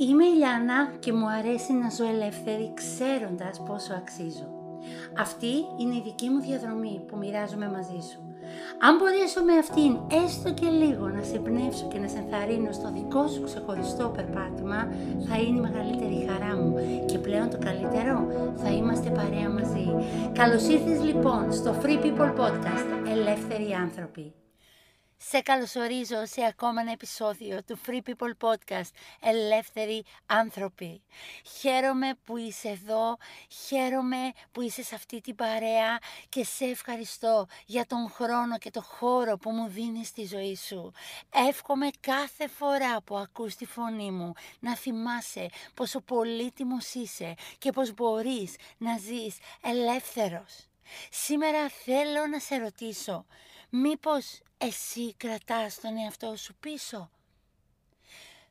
Είμαι η Λιάννα και μου αρέσει να ζω ελεύθερη ξέροντας πόσο αξίζω. Αυτή είναι η δική μου διαδρομή που μοιράζομαι μαζί σου. Αν μπορέσω με αυτήν έστω και λίγο να σε εμπνεύσω και να σε ενθαρρύνω στο δικό σου ξεχωριστό περπάτημα, θα είναι η μεγαλύτερη χαρά μου και πλέον το καλύτερο, θα είμαστε παρέα μαζί. Καλώς ήρθες λοιπόν στο Free People Podcast, Ελεύθεροι Άνθρωποι. Σε καλωσορίζω σε ακόμα ένα επεισόδιο του Free People Podcast, Ελεύθεροι Άνθρωποι. Χαίρομαι που είσαι εδώ, χαίρομαι που είσαι σε αυτή την παρέα και σε ευχαριστώ για τον χρόνο και το χώρο που μου δίνεις στη ζωή σου. Εύχομαι κάθε φορά που ακούς τη φωνή μου να θυμάσαι πόσο πολύτιμος είσαι και πως μπορείς να ζεις ελεύθερος. Σήμερα θέλω να σε ρωτήσω, μήπως εσύ κρατάς τον εαυτό σου πίσω?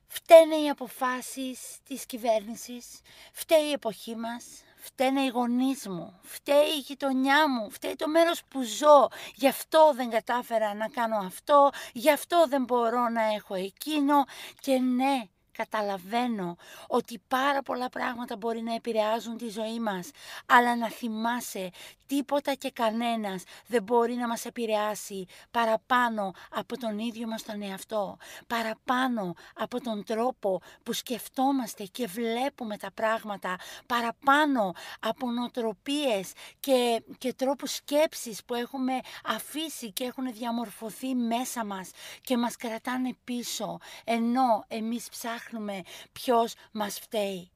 Φταίνε οι αποφάσεις της κυβέρνησης, φταίει η εποχή μας, φταίνε οι γονείς μου, φταίει η γειτονιά μου, φταίει το μέρος που ζω. Γι' αυτό δεν κατάφερα να κάνω αυτό, γι' αυτό δεν μπορώ να έχω εκείνο. Και ναι, καταλαβαίνω ότι πάρα πολλά πράγματα μπορεί να επηρεάζουν τη ζωή μας, αλλά να θυμάσαι, τίποτα και κανένας δεν μπορεί να μας επηρεάσει παραπάνω από τον ίδιο μας τον εαυτό, παραπάνω από τον τρόπο που σκεφτόμαστε και βλέπουμε τα πράγματα, παραπάνω από νοοτροπίες και τρόπους σκέψης που έχουμε αφήσει και έχουν διαμορφωθεί μέσα μας και μας κρατάνε πίσω, ενώ εμείς ψάχνουμε ποιος μας φταίει.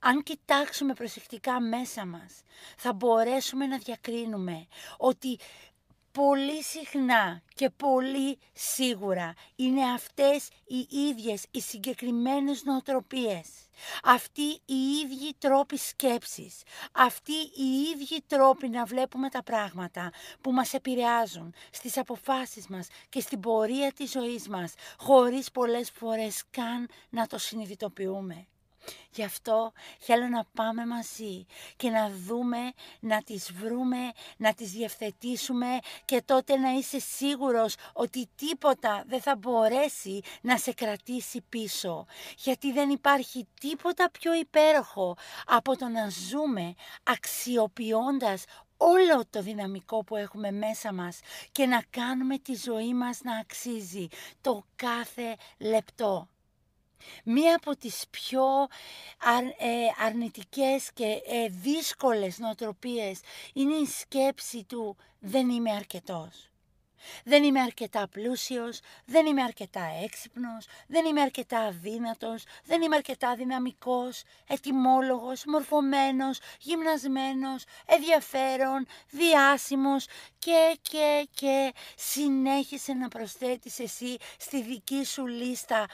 Αν κοιτάξουμε προσεκτικά μέσα μας, θα μπορέσουμε να διακρίνουμε ότι πολύ συχνά και πολύ σίγουρα είναι αυτές οι ίδιες οι συγκεκριμένες νοοτροπίες, αυτοί οι ίδιοι τρόποι σκέψης, αυτοί οι ίδιοι τρόποι να βλέπουμε τα πράγματα που μας επηρεάζουν στις αποφάσεις μας και στην πορεία της ζωής μας, χωρίς πολλές φορές καν να το συνειδητοποιούμε. Γι' αυτό θέλω να πάμε μαζί και να δούμε, να τις βρούμε, να τις διευθετήσουμε και τότε να είσαι σίγουρος ότι τίποτα δεν θα μπορέσει να σε κρατήσει πίσω. Γιατί δεν υπάρχει τίποτα πιο υπέροχο από το να ζούμε αξιοποιώντας όλο το δυναμικό που έχουμε μέσα μας και να κάνουμε τη ζωή μας να αξίζει το κάθε λεπτό. Μία από τις πιο αρνητικές και δύσκολες νοοτροπίες είναι η σκέψη του «δεν είμαι αρκετός». Δεν είμαι αρκετά πλούσιος, δεν είμαι αρκετά έξυπνος, δεν είμαι αρκετά αδύνατος, δεν είμαι αρκετά δυναμικός, ετοιμόλογος, μορφωμένος, γυμνασμένος, ενδιαφέρον, διάσημος και συνέχισε να προσθέτεις εσύ στη δική σου λίστα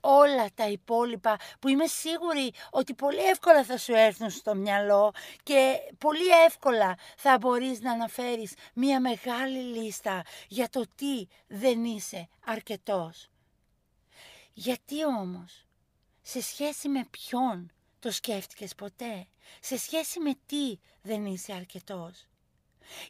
όλα τα υπόλοιπα που είμαι σίγουρη ότι πολύ εύκολα θα σου έρθουν στο μυαλό και πολύ εύκολα θα μπορείς να αναφέρεις μια μεγάλη λίστα για το τι δεν είσαι αρκετός. Γιατί όμως, σε σχέση με ποιον το σκέφτηκες ποτέ, σε σχέση με τι δεν είσαι αρκετός?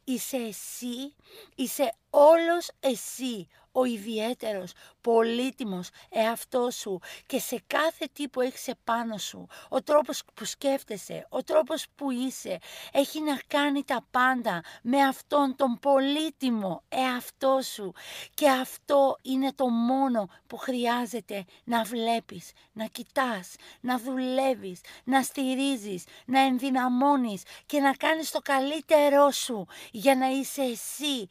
Είσαι εσύ, είσαι όλος εσύ, ο ιδιαίτερος, πολύτιμος εαυτός σου και σε κάθε τι που έχεις επάνω σου, ο τρόπος που σκέφτεσαι, ο τρόπος που είσαι, έχει να κάνει τα πάντα με αυτόν τον πολύτιμο εαυτό σου και αυτό είναι το μόνο που χρειάζεται να βλέπεις, να κοιτάς, να δουλεύεις, να στηρίζεις, να ενδυναμώνεις και να κάνεις το καλύτερό σου για να είσαι εσύ,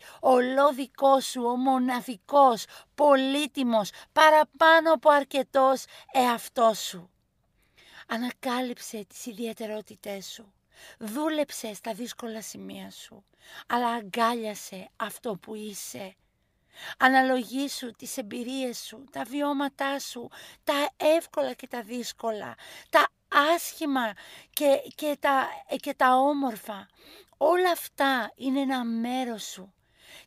ο δικός σου, ο μοναδικός, πολύτιμος, παραπάνω από αρκετός εαυτός σου. Ανακάλυψε τις ιδιαιτερότητές σου, δούλεψε στα δύσκολα σημεία σου, αλλά αγκάλιασε αυτό που είσαι. Αναλογήσου τις εμπειρίες σου, τα βιώματά σου, τα εύκολα και τα δύσκολα, τα άσχημα και τα όμορφα. Όλα αυτά είναι ένα μέρος σου.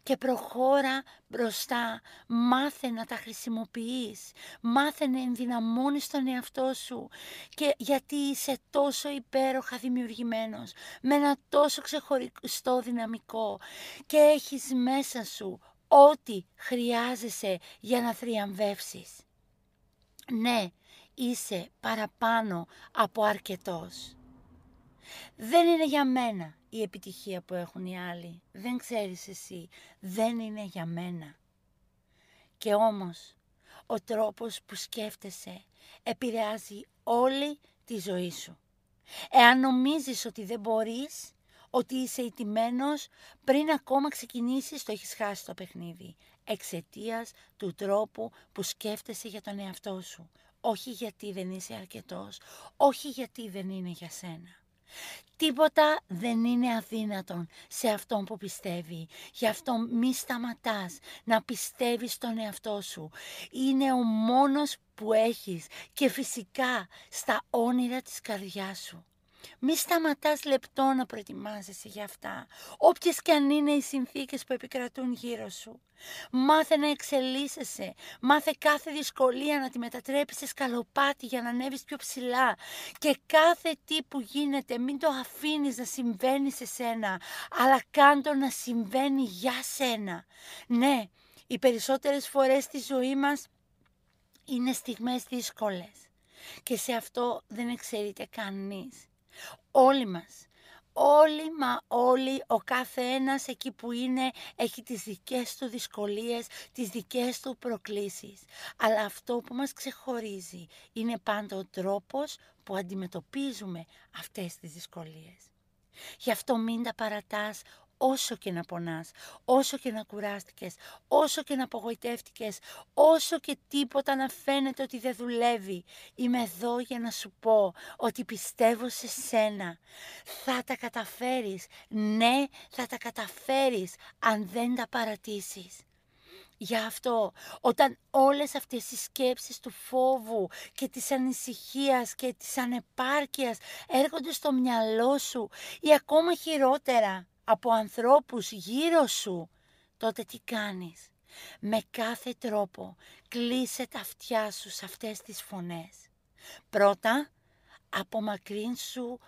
Και προχώρα μπροστά, μάθε να τα χρησιμοποιείς, μάθε να ενδυναμώνεις τον εαυτό σου και γιατί είσαι τόσο υπέροχα δημιουργημένος, με ένα τόσο ξεχωριστό δυναμικό και έχεις μέσα σου ό,τι χρειάζεσαι για να θριαμβεύσεις. Ναι, είσαι παραπάνω από αρκετός. Δεν είναι για μένα η επιτυχία που έχουν οι άλλοι. Δεν ξέρεις εσύ. Δεν είναι για μένα. Και όμως, ο τρόπος που σκέφτεσαι επηρεάζει όλη τη ζωή σου. Εάν νομίζεις ότι δεν μπορείς, ότι είσαι ηττημένος, πριν ακόμα ξεκινήσεις το έχεις χάσει το παιχνίδι. Εξαιτίας του τρόπου που σκέφτεσαι για τον εαυτό σου. Όχι γιατί δεν είσαι αρκετός, όχι γιατί δεν είναι για σένα. Τίποτα δεν είναι αδύνατον σε αυτόν που πιστεύει. Γι' αυτό μη σταματάς να πιστεύεις στον εαυτό σου. Είναι ο μόνος που έχεις και φυσικά στα όνειρα της καρδιάς σου. Μη σταματάς λεπτό να προετοιμάζεσαι για αυτά, όποιες και αν είναι οι συνθήκες που επικρατούν γύρω σου. Μάθε να εξελίσσεσαι, μάθε κάθε δυσκολία να τη μετατρέψεις σε σκαλοπάτι για να ανέβεις πιο ψηλά. Και κάθε τι που γίνεται μην το αφήνεις να συμβαίνει σε σένα, αλλά κάντο να συμβαίνει για σένα. Ναι, οι περισσότερες φορές στη ζωή μας είναι στιγμές δύσκολες και σε αυτό δεν εξαιρείται κανείς. Όλοι μας, όλοι, ο κάθε ένας εκεί που είναι έχει τις δικές του δυσκολίες, τις δικές του προκλήσεις. Αλλά αυτό που μας ξεχωρίζει είναι πάντα ο τρόπος που αντιμετωπίζουμε αυτές τις δυσκολίες. Γι' αυτό μην τα παρατάς όσο και να πονάς, όσο και να κουράστηκες, όσο και να απογοητεύτηκες, όσο και τίποτα να φαίνεται ότι δεν δουλεύει. Είμαι εδώ για να σου πω ότι πιστεύω σε σένα. Θα τα καταφέρεις, ναι θα τα καταφέρεις αν δεν τα παρατήσεις. Γι' αυτό όταν όλες αυτές οι σκέψεις του φόβου και της ανησυχίας και της ανεπάρκειας έρχονται στο μυαλό σου ή ακόμα χειρότερα από ανθρώπους γύρω σου, τότε τι κάνεις? Με κάθε τρόπο κλείσε τα αυτιά σου σε αυτές τις φωνές. Πρώτα, απομακρύνσου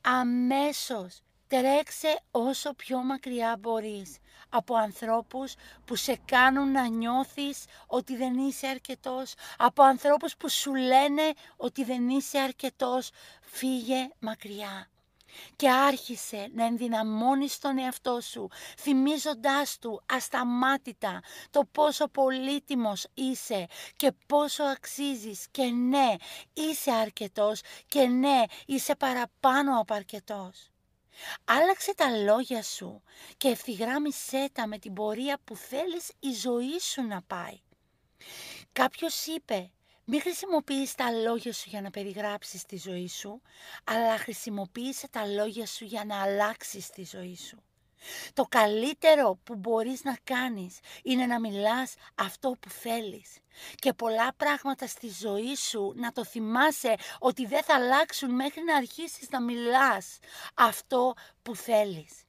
αμέσως. Τρέξε όσο πιο μακριά μπορείς από ανθρώπους που σε κάνουν να νιώθεις ότι δεν είσαι αρκετός, από ανθρώπους που σου λένε ότι δεν είσαι αρκετός. Φύγε μακριά. Και άρχισε να ενδυναμώνεις τον εαυτό σου, θυμίζοντάς του ασταμάτητα το πόσο πολύτιμος είσαι και πόσο αξίζεις. Και ναι, είσαι αρκετός και ναι, είσαι παραπάνω από αρκετός. Άλλαξε τα λόγια σου και ευθυγράμμισέ τα με την πορεία που θέλεις η ζωή σου να πάει. Κάποιος είπε, μην χρησιμοποιείς τα λόγια σου για να περιγράψεις τη ζωή σου, αλλά χρησιμοποίησε τα λόγια σου για να αλλάξεις τη ζωή σου. Το καλύτερο που μπορείς να κάνεις είναι να μιλάς αυτό που θέλεις. Και πολλά πράγματα στη ζωή σου να το θυμάσαι ότι δεν θα αλλάξουν μέχρι να αρχίσεις να μιλάς αυτό που θέλεις.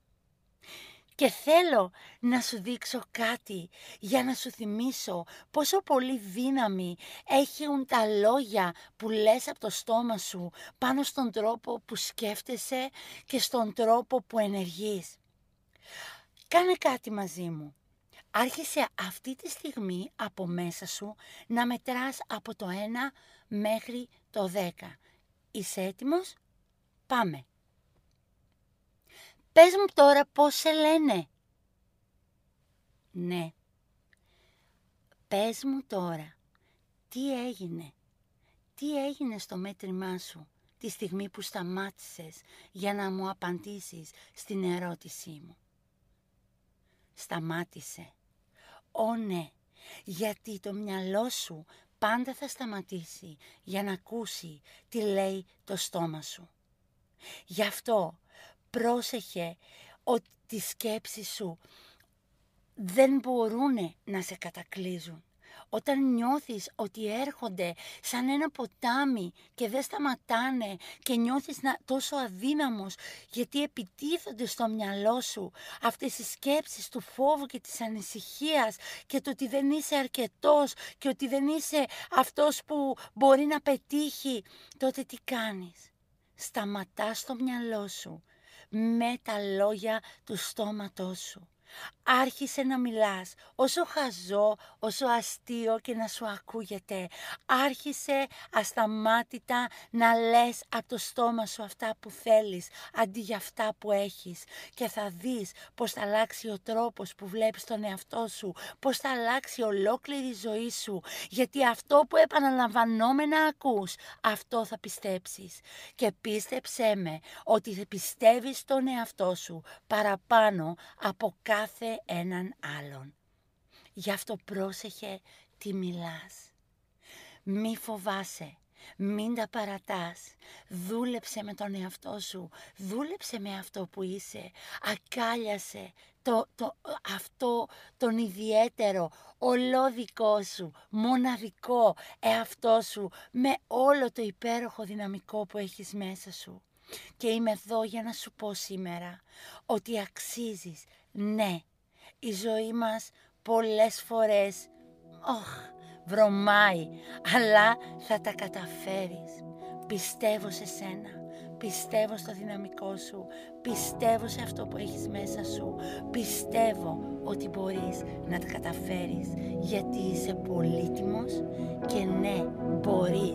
Και θέλω να σου δείξω κάτι για να σου θυμίσω πόσο πολύ δύναμη έχουν τα λόγια που λες από το στόμα σου πάνω στον τρόπο που σκέφτεσαι και στον τρόπο που ενεργείς. Κάνε κάτι μαζί μου. Άρχισε αυτή τη στιγμή από μέσα σου να μετράς από το 1 μέχρι το 10. Είσαι έτοιμος? Πάμε. Πες μου τώρα πώς σε λένε. Ναι. Πες μου τώρα τι έγινε. Τι έγινε στο μέτρημά σου τη στιγμή που σταμάτησες για να μου απαντήσεις στην ερώτησή μου. Σταμάτησε. Ω ναι, γιατί το μυαλό σου πάντα θα σταματήσει για να ακούσει τι λέει το στόμα σου. Γι' αυτό πρόσεχε ότι τις σκέψεις σου δεν μπορούν να σε κατακλείζουν. Όταν νιώθεις ότι έρχονται σαν ένα ποτάμι και δεν σταματάνε και νιώθεις τόσο αδύναμος γιατί επιτίθονται στο μυαλό σου αυτές οι σκέψεις του φόβου και της ανησυχίας και το ότι δεν είσαι αρκετός και ότι δεν είσαι αυτός που μπορεί να πετύχει, τότε τι κάνεις? Σταματάς το μυαλό σου με τα λόγια του στόματός σου. Άρχισε να μιλάς, όσο χαζό, όσο αστείο και να σου ακούγεται. Άρχισε ασταμάτητα να λες από το στόμα σου αυτά που θέλεις, αντί για αυτά που έχεις. Και θα δεις πως θα αλλάξει ο τρόπος που βλέπεις τον εαυτό σου, πως θα αλλάξει ολόκληρη η ζωή σου. Γιατί αυτό που επαναλαμβανόμενα ακούς, αυτό θα πιστέψεις. Και πίστεψέ με ότι πιστεύεις τον εαυτό σου παραπάνω από κάθε έναν άλλον. Γι' αυτό πρόσεχε τι μιλάς. Μη φοβάσαι, μην τα παρατάς. Δούλεψε με τον εαυτό σου, δούλεψε με αυτό που είσαι. Αγκάλιασε αυτό τον ιδιαίτερο, ολόδικό σου, μοναδικό εαυτό σου, με όλο το υπέροχο δυναμικό που έχεις μέσα σου. Και είμαι εδώ για να σου πω σήμερα ότι αξίζεις. Ναι, η ζωή μας πολλές φορές βρωμάει, αλλά θα τα καταφέρεις. Πιστεύω σε σένα, πιστεύω στο δυναμικό σου, πιστεύω σε αυτό που έχεις μέσα σου, πιστεύω ότι μπορείς να τα καταφέρεις, γιατί είσαι πολύτιμος και ναι, μπορείς.